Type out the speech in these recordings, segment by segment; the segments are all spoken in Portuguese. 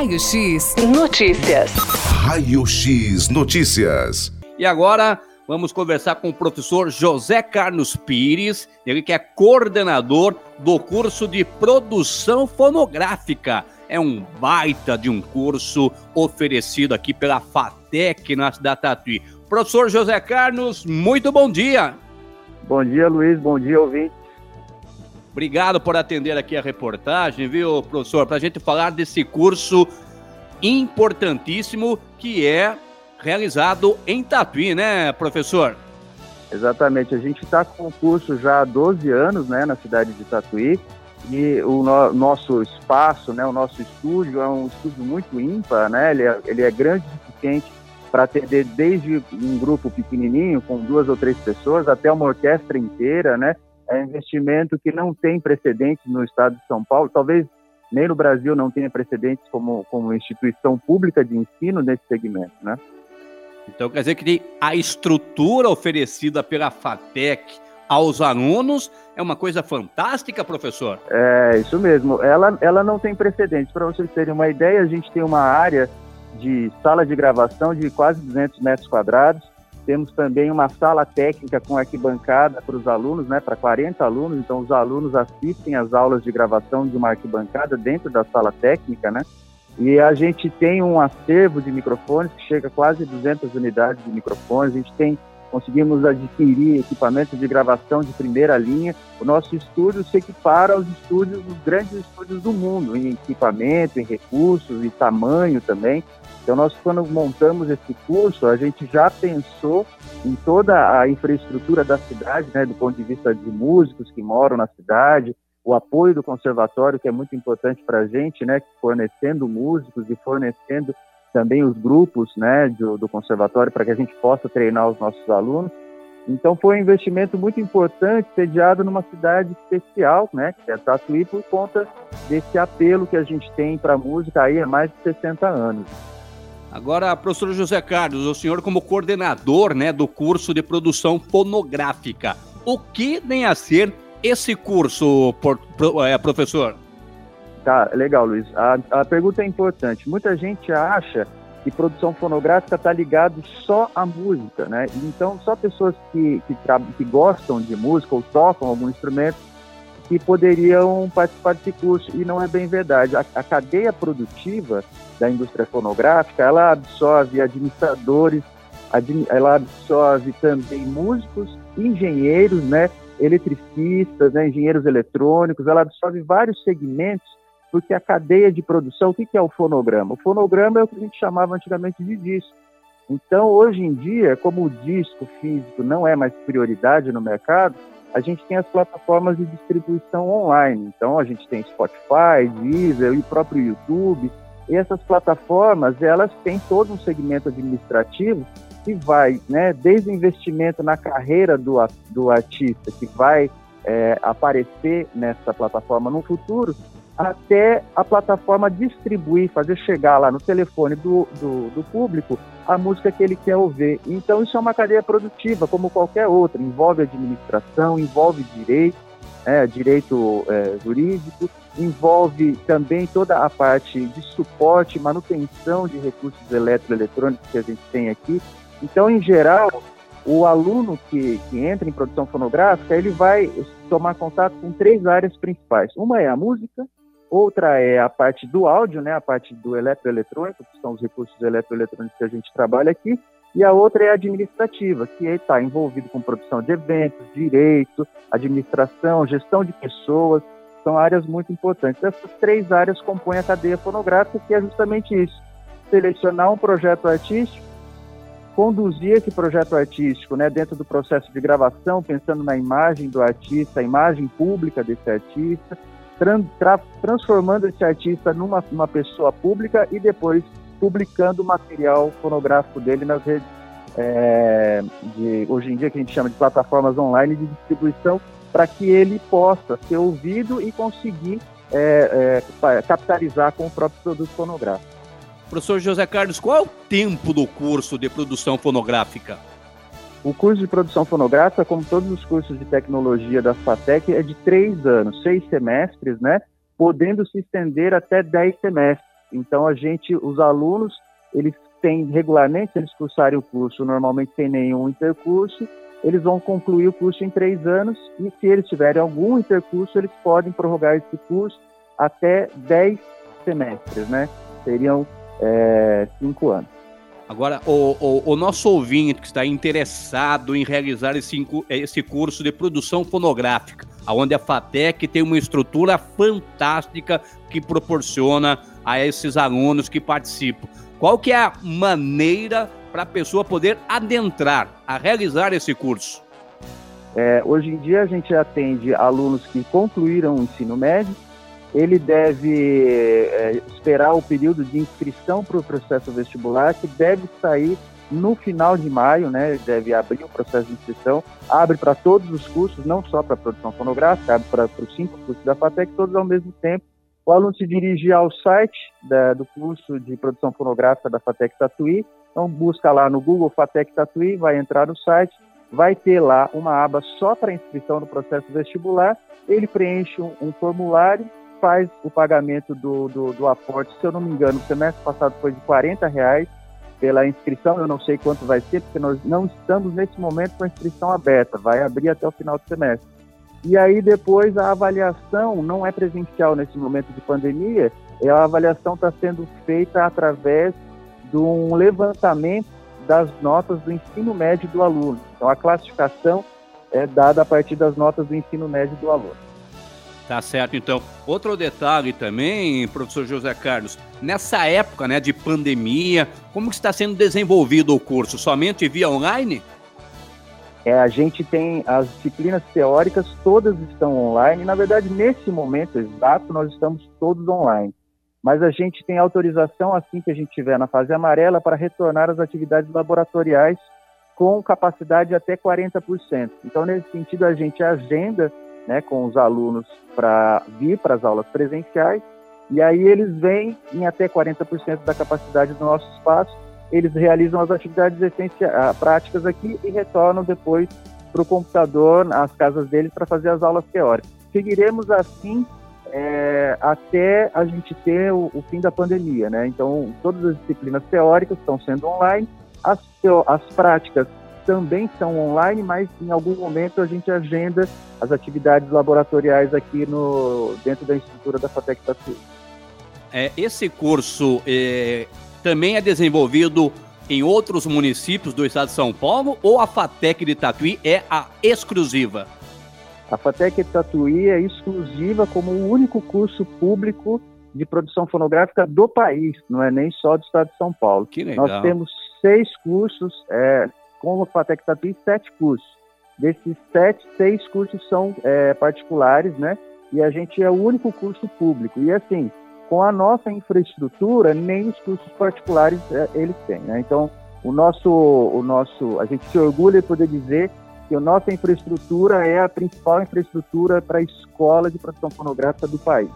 Raio X Notícias. Raio X Notícias. E agora vamos conversar com o professor José Carlos Pires, ele que é coordenador do curso de produção fonográfica. É um baita de um curso oferecido aqui pela FATEC na cidade Tatuí. Professor José Carlos, muito bom dia. Bom dia, Luiz. Bom dia, ouvinte. Obrigado por atender aqui a reportagem, viu, professor? Para a gente falar desse curso importantíssimo que é realizado em Tatuí, né, professor? Exatamente. A gente está com o curso já há 12 anos, né, na cidade de Tatuí. E o nosso espaço, né, o nosso estúdio é um estúdio muito ímpar, né, ele é grande e suficiente para atender desde um grupo pequenininho, com 2 ou 3 pessoas, até uma orquestra inteira, né, é um investimento que não tem precedentes no estado de São Paulo, talvez nem no Brasil não tenha precedentes como instituição pública de ensino nesse segmento, né. Então quer dizer que a estrutura oferecida pela FATEC aos alunos, é uma coisa fantástica, professor? É, isso mesmo. Ela não tem precedentes. Para vocês terem uma ideia, a gente tem uma área de sala de gravação de quase 200 metros quadrados. Temos também uma sala técnica com arquibancada para os alunos, né, para 40 alunos. Então, os alunos assistem às aulas de gravação de uma arquibancada dentro da sala técnica, né? E a gente tem um acervo de microfones que chega a quase 200 unidades de microfones. A gente tem... Conseguimos adquirir equipamentos de gravação de primeira linha. O nosso estúdio se equipara aos estúdios, os grandes estúdios do mundo, em equipamento, em recursos, em tamanho também. Então, nós, quando montamos esse curso, a gente já pensou em toda a infraestrutura da cidade, né, do ponto de vista de músicos que moram na cidade, o apoio do conservatório, que é muito importante para a gente, né, fornecendo músicos e fornecendo também os grupos, né, do conservatório, para que a gente possa treinar os nossos alunos. Então, foi um investimento muito importante, sediado numa cidade especial, né, que é Tatuí, por conta desse apelo que a gente tem para a música aí há mais de 60 anos. Agora, professor José Carlos, o senhor como coordenador, né, do curso de produção fonográfica, o que vem a ser esse curso, professor? Tá, legal, Luiz. A pergunta é importante. Muita gente acha que produção fonográfica está ligada só à música, né? Então, só pessoas que gostam de música ou tocam algum instrumento que poderiam participar desse curso, e não é bem verdade. A cadeia produtiva da indústria fonográfica, ela absorve administradores, ela absorve também músicos, engenheiros, né? Eletricistas, né? Engenheiros eletrônicos, ela absorve vários segmentos. Porque a cadeia de produção, o que é o fonograma? O fonograma é o que a gente chamava antigamente de disco. Então, hoje em dia, como o disco físico não é mais prioridade no mercado, a gente tem as plataformas de distribuição online. Então, a gente tem Spotify, Deezer e o próprio YouTube. E essas plataformas, elas têm todo um segmento administrativo que vai, né, desde o investimento na carreira do artista, que vai aparecer nessa plataforma no futuro, até a plataforma distribuir, fazer chegar lá no telefone do público a música que ele quer ouvir. Então, isso é uma cadeia produtiva, como qualquer outra. Envolve administração, envolve direito, jurídico, envolve também toda a parte de suporte, manutenção de recursos eletroeletrônicos que a gente tem aqui. Então, em geral, o aluno que entra em produção fonográfica, ele vai tomar contato com 3 áreas principais. Uma é a música, outra é a parte do áudio, né, a parte do eletroeletrônico, que são os recursos eletroeletrônicos que a gente trabalha aqui, e a outra é a administrativa, que está envolvido com produção de eventos, direito, administração, gestão de pessoas, são áreas muito importantes. Essas 3 áreas compõem a cadeia fonográfica, que é justamente isso, selecionar um projeto artístico, conduzir esse projeto artístico, né, dentro do processo de gravação, pensando na imagem do artista, a imagem pública desse artista, transformando esse artista numa pessoa pública e depois publicando o material fonográfico dele nas redes, hoje em dia, que a gente chama de plataformas online de distribuição, para que ele possa ser ouvido e conseguir capitalizar com o próprio produto fonográfico. Professor José Carlos, qual é o tempo do curso de produção fonográfica? O curso de produção fonográfica, como todos os cursos de tecnologia da FATEC, é de 3 anos, 6 semestres, né? Podendo se estender até 10 semestres. Então, os alunos, eles têm regularmente, se eles cursarem o curso, normalmente sem nenhum intercurso, eles vão concluir o curso em 3 anos, e se eles tiverem algum intercurso, eles podem prorrogar esse curso até 10 semestres, né? Seriam 5 anos. Agora, o nosso ouvinte que está interessado em realizar esse curso de produção fonográfica, onde a FATEC tem uma estrutura fantástica que proporciona a esses alunos que participam. Qual que é a maneira para a pessoa poder adentrar, a realizar esse curso? Hoje em dia a gente atende alunos que concluíram o ensino médio. Ele deve esperar o período de inscrição para o processo vestibular, que deve sair no final de maio, né? Ele deve abrir o processo de inscrição, abre para todos os cursos, não só para a produção fonográfica, abre para os 5 cursos da FATEC, todos ao mesmo tempo. O aluno se dirige ao site do curso de produção fonográfica da FATEC Tatuí, então busca lá no Google FATEC Tatuí, vai entrar no site, vai ter lá uma aba só para inscrição no processo vestibular, ele preenche um formulário, faz o pagamento do aporte. Se eu não me engano, o semestre passado foi de R$40 pela inscrição, eu não sei quanto vai ser, porque nós não estamos nesse momento com a inscrição aberta, vai abrir até o final do semestre. E aí depois a avaliação não é presencial nesse momento de pandemia, a avaliação está sendo feita através de um levantamento das notas do ensino médio do aluno. Então a classificação é dada a partir das notas do ensino médio do aluno. Tá certo, então. Outro detalhe também, professor José Carlos, nessa época, né, de pandemia, como que está sendo desenvolvido o curso? Somente via online? A gente tem as disciplinas teóricas, todas estão online. Na verdade, nesse momento exato, nós estamos todos online. Mas a gente tem autorização, assim que a gente estiver na fase amarela, para retornar às atividades laboratoriais com capacidade até 40%. Então, nesse sentido, a gente agenda, né, com os alunos para vir para as aulas presenciais, e aí eles vêm em até 40% da capacidade do nosso espaço, eles realizam as atividades práticas aqui e retornam depois para o computador, às casas deles, para fazer as aulas teóricas. Seguiremos assim até a gente ter o fim da pandemia, né? Então, todas as disciplinas teóricas estão sendo online, as práticas também são online, mas em algum momento a gente agenda as atividades laboratoriais aqui dentro da estrutura da FATEC Tatuí. Esse curso também é desenvolvido em outros municípios do estado de São Paulo, ou a FATEC de Tatuí é a exclusiva? A FATEC de Tatuí é exclusiva como o único curso público de produção fonográfica do país, não é nem só do estado de São Paulo. Que legal. Nós temos 6 cursos... com a FATEC Tatuí, 7 cursos. Desses 7, 6 cursos são particulares, né? E a gente é o único curso público. E assim, com a nossa infraestrutura, nem os cursos particulares eles têm, né? Então, a gente se orgulha de poder dizer que a nossa infraestrutura é a principal infraestrutura para a escola de produção fonográfica do país.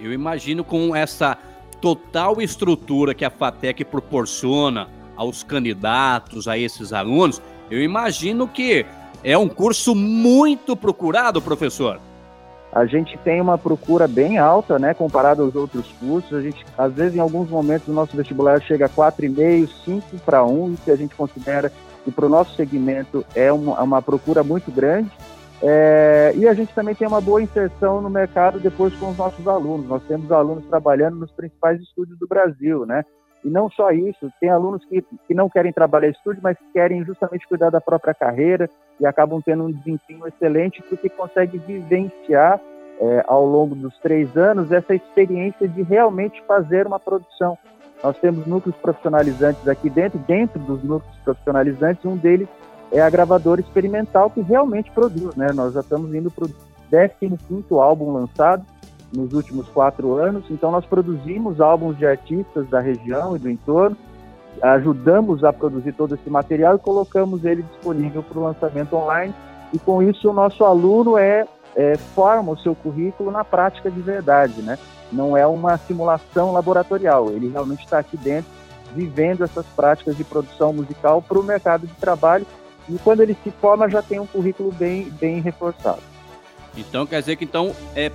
Eu imagino, com essa total estrutura que a FATEC proporciona aos candidatos, a esses alunos, eu imagino que é um curso muito procurado, professor. A gente tem uma procura bem alta, né, comparado aos outros cursos. A gente, às vezes, em alguns momentos, o nosso vestibular chega a 4,5, 5 para 1, que a gente considera que para o nosso segmento é uma procura muito grande. E a gente também tem uma boa inserção no mercado depois com os nossos alunos. Nós temos alunos trabalhando nos principais estúdios do Brasil, né? E não só isso, tem alunos que não querem trabalhar em estúdio, mas querem justamente cuidar da própria carreira e acabam tendo um desempenho excelente porque conseguem vivenciar ao longo dos 3 anos essa experiência de realmente fazer uma produção. Nós temos núcleos profissionalizantes aqui dentro dos núcleos profissionalizantes, um deles é a gravadora experimental que realmente produz, né? Nós já estamos indo para o 15º álbum lançado nos últimos 4 anos, então nós produzimos álbuns de artistas da região e do entorno, ajudamos a produzir todo esse material e colocamos ele disponível para o lançamento online, e com isso o nosso aluno forma o seu currículo na prática de verdade, né? Não é uma simulação laboratorial, ele realmente está aqui dentro, vivendo essas práticas de produção musical para o mercado de trabalho, e quando ele se forma já tem um currículo bem reforçado. Então quer dizer que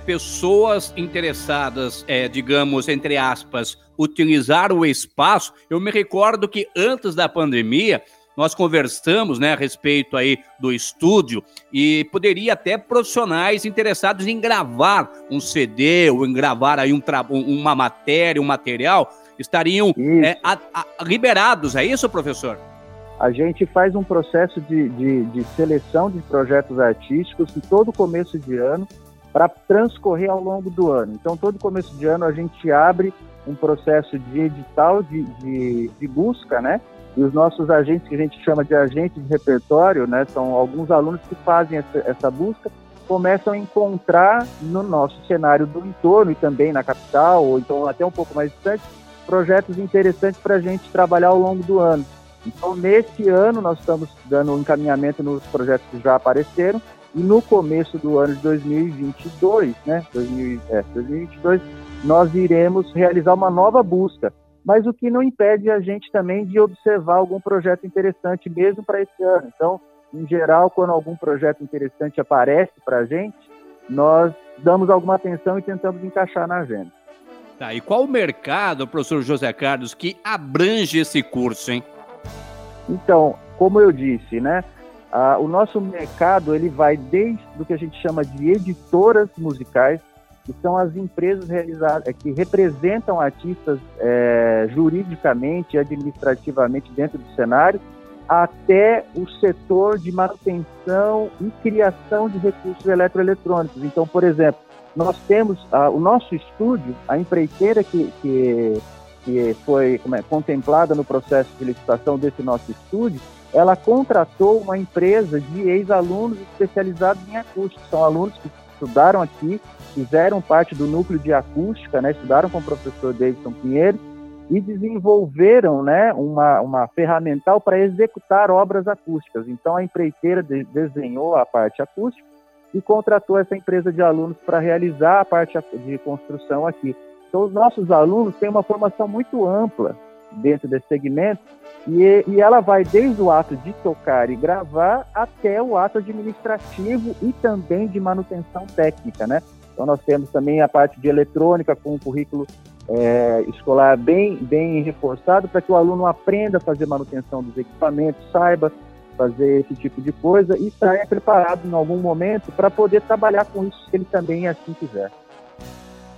pessoas interessadas, digamos, entre aspas, utilizar o espaço. Eu me recordo que antes da pandemia nós conversamos, né, a respeito aí do estúdio, e poderia até profissionais interessados em gravar um CD ou em gravar aí uma matéria, um material, estariam liberados. É isso, professor? A gente faz um processo de seleção de projetos artísticos em todo começo de ano para transcorrer ao longo do ano. Então, todo começo de ano a gente abre um processo de edital, de busca, né? E os nossos agentes, que a gente chama de agentes de repertório, né, são alguns alunos que fazem essa busca, começam a encontrar no nosso cenário do entorno e também na capital, ou então até um pouco mais distante, projetos interessantes para a gente trabalhar ao longo do ano. Então, nesse ano, nós estamos dando um encaminhamento nos projetos que já apareceram, e no começo do ano de 2022, né, 2022, nós iremos realizar uma nova busca. Mas o que não impede a gente também de observar algum projeto interessante mesmo para esse ano. Então, em geral, quando algum projeto interessante aparece para a gente, nós damos alguma atenção e tentamos encaixar na agenda. Tá, e qual o mercado, professor José Carlos, que abrange esse curso, hein? Então, como eu disse, né, o nosso mercado ele vai desde o que a gente chama de editoras musicais, que são as empresas que representam artistas juridicamente e administrativamente dentro do cenário, até o setor de manutenção e criação de recursos eletroeletrônicos. Então, por exemplo, nós temos o nosso estúdio, a empreiteira que foi contemplada no processo de licitação desse nosso estúdio, ela contratou uma empresa de ex-alunos especializados em acústica. São alunos que estudaram aqui, fizeram parte do núcleo de acústica, né, estudaram com o professor Davidson Pinheiro e desenvolveram, né, uma ferramental para executar obras acústicas. Então, a empreiteira desenhou a parte acústica e contratou essa empresa de alunos para realizar a parte de construção aqui. Então, os nossos alunos têm uma formação muito ampla dentro desse segmento, e ela vai desde o ato de tocar e gravar até o ato administrativo e também de manutenção técnica, né? Então, nós temos também a parte de eletrônica com um currículo escolar bem reforçado para que o aluno aprenda a fazer manutenção dos equipamentos, saiba fazer esse tipo de coisa e saia preparado em algum momento para poder trabalhar com isso se ele também assim quiser.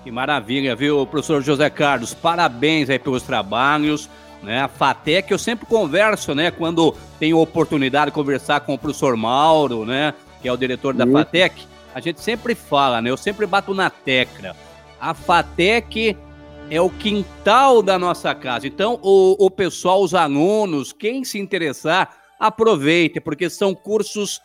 Que maravilha, viu, professor José Carlos? Parabéns aí pelos trabalhos, né? A FATEC, eu sempre converso, né, quando tenho oportunidade de conversar com o professor Mauro, né, que é o diretor da FATEC. A gente sempre fala, né? Eu sempre bato na tecla. A FATEC é o quintal da nossa casa. Então, o pessoal, os alunos, quem se interessar, aproveite, porque são cursos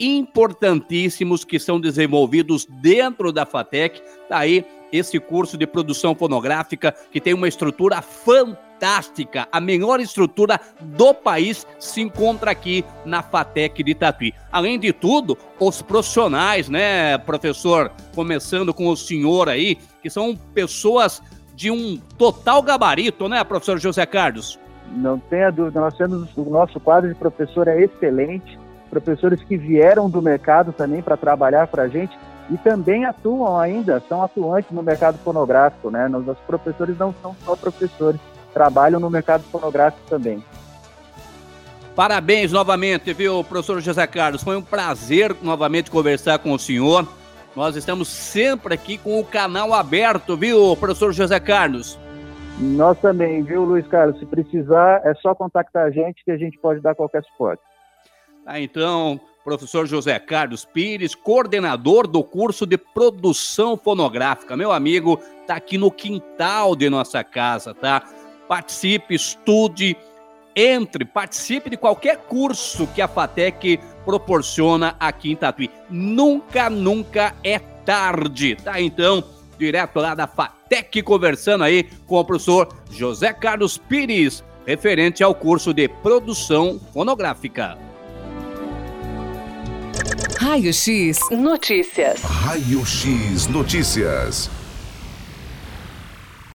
importantíssimos que são desenvolvidos dentro da FATEC. Tá aí esse curso de produção fonográfica, que tem uma estrutura fantástica. A melhor estrutura do país se encontra aqui na FATEC de Tatuí. Além de tudo, os profissionais, né, professor? Começando com o senhor aí, que são pessoas de um total gabarito, né, professor José Carlos? Não tenha dúvida, nós temos o nosso quadro de professor é excelente. Professores que vieram do mercado também para trabalhar para a gente e também atuam ainda, são atuantes no mercado fonográfico, né? Nossos professores não são só professores, trabalham no mercado fonográfico também. Parabéns novamente, viu, professor José Carlos? Foi um prazer novamente conversar com o senhor. Nós estamos sempre aqui com o canal aberto, viu, professor José Carlos? Nós também, viu, Luiz Carlos? Se precisar, é só contactar a gente que a gente pode dar qualquer suporte. Ah, então, professor José Carlos Pires, coordenador do curso de produção fonográfica. Meu amigo, tá aqui no quintal de nossa casa, tá? Participe, estude, entre, participe de qualquer curso que a FATEC proporciona aqui em Tatuí. Nunca, nunca é tarde, tá? Então, direto lá da FATEC, conversando aí com o professor José Carlos Pires, referente ao curso de produção fonográfica. Raio X Notícias. Raio X Notícias.